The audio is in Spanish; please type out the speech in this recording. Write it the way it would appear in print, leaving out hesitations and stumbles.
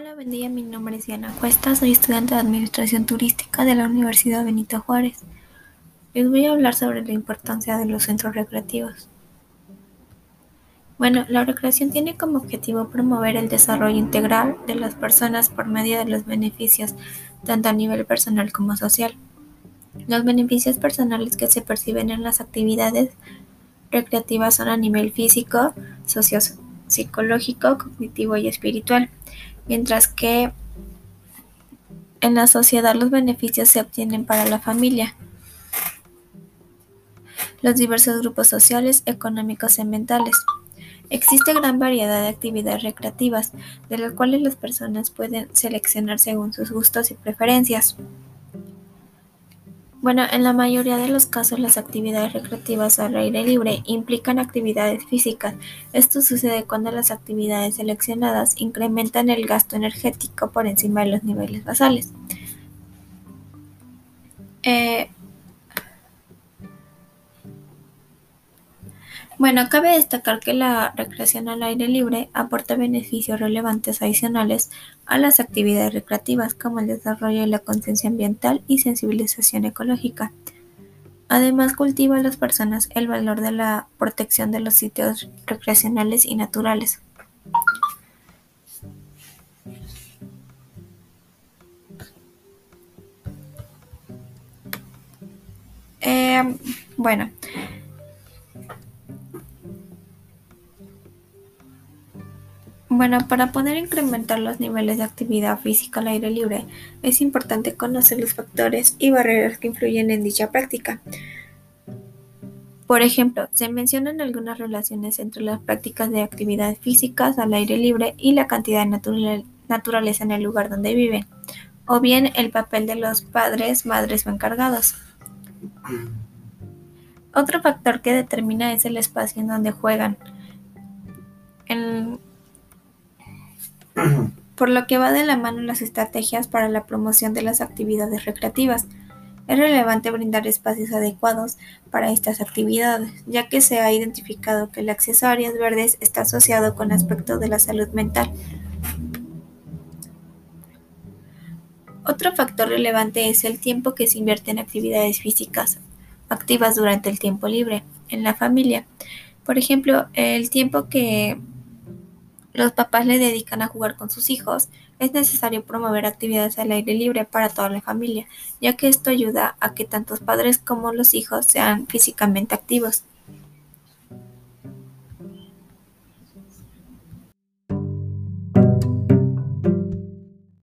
Hola, buen día, mi nombre es Diana Cuesta, soy estudiante de Administración Turística de la Universidad Benito Juárez. Les voy a hablar sobre la importancia de los centros recreativos. La recreación tiene como objetivo promover el desarrollo integral de las personas por medio de los beneficios, tanto a nivel personal como social. Los beneficios personales que se perciben en las actividades recreativas son a nivel físico, sociopsicológico, cognitivo y espiritual, mientras que en la sociedad los beneficios se obtienen para la familia. Los diversos grupos sociales, económicos y ambientales. Existe gran variedad de actividades recreativas, de las cuales las personas pueden seleccionar según sus gustos y preferencias. En la mayoría de los casos las actividades recreativas al aire libre implican actividades físicas. Esto sucede cuando las actividades seleccionadas incrementan el gasto energético por encima de los niveles basales. Cabe destacar que la recreación al aire libre aporta beneficios relevantes adicionales a las actividades recreativas, como el desarrollo de la conciencia ambiental y sensibilización ecológica. Además, cultiva a las personas el valor de la protección de los sitios recreacionales y naturales. Para poder incrementar los niveles de actividad física al aire libre, es importante conocer los factores y barreras que influyen en dicha práctica. Por ejemplo, se mencionan algunas relaciones entre las prácticas de actividades físicas al aire libre y la cantidad de naturaleza en el lugar donde viven, o bien el papel de los padres, madres o encargados. Otro factor que determina es el espacio en donde juegan, por lo que va de la mano las estrategias para la promoción de las actividades recreativas. Es relevante brindar espacios adecuados para estas actividades, ya que se ha identificado que el acceso a áreas verdes está asociado con aspectos de la salud mental. Otro factor relevante es el tiempo que se invierte en actividades físicas activas durante el tiempo libre en la familia. Por ejemplo, el tiempo que los papás le dedican a jugar con sus hijos, es necesario promover actividades al aire libre para toda la familia, ya que esto ayuda a que tantos padres como los hijos sean físicamente activos.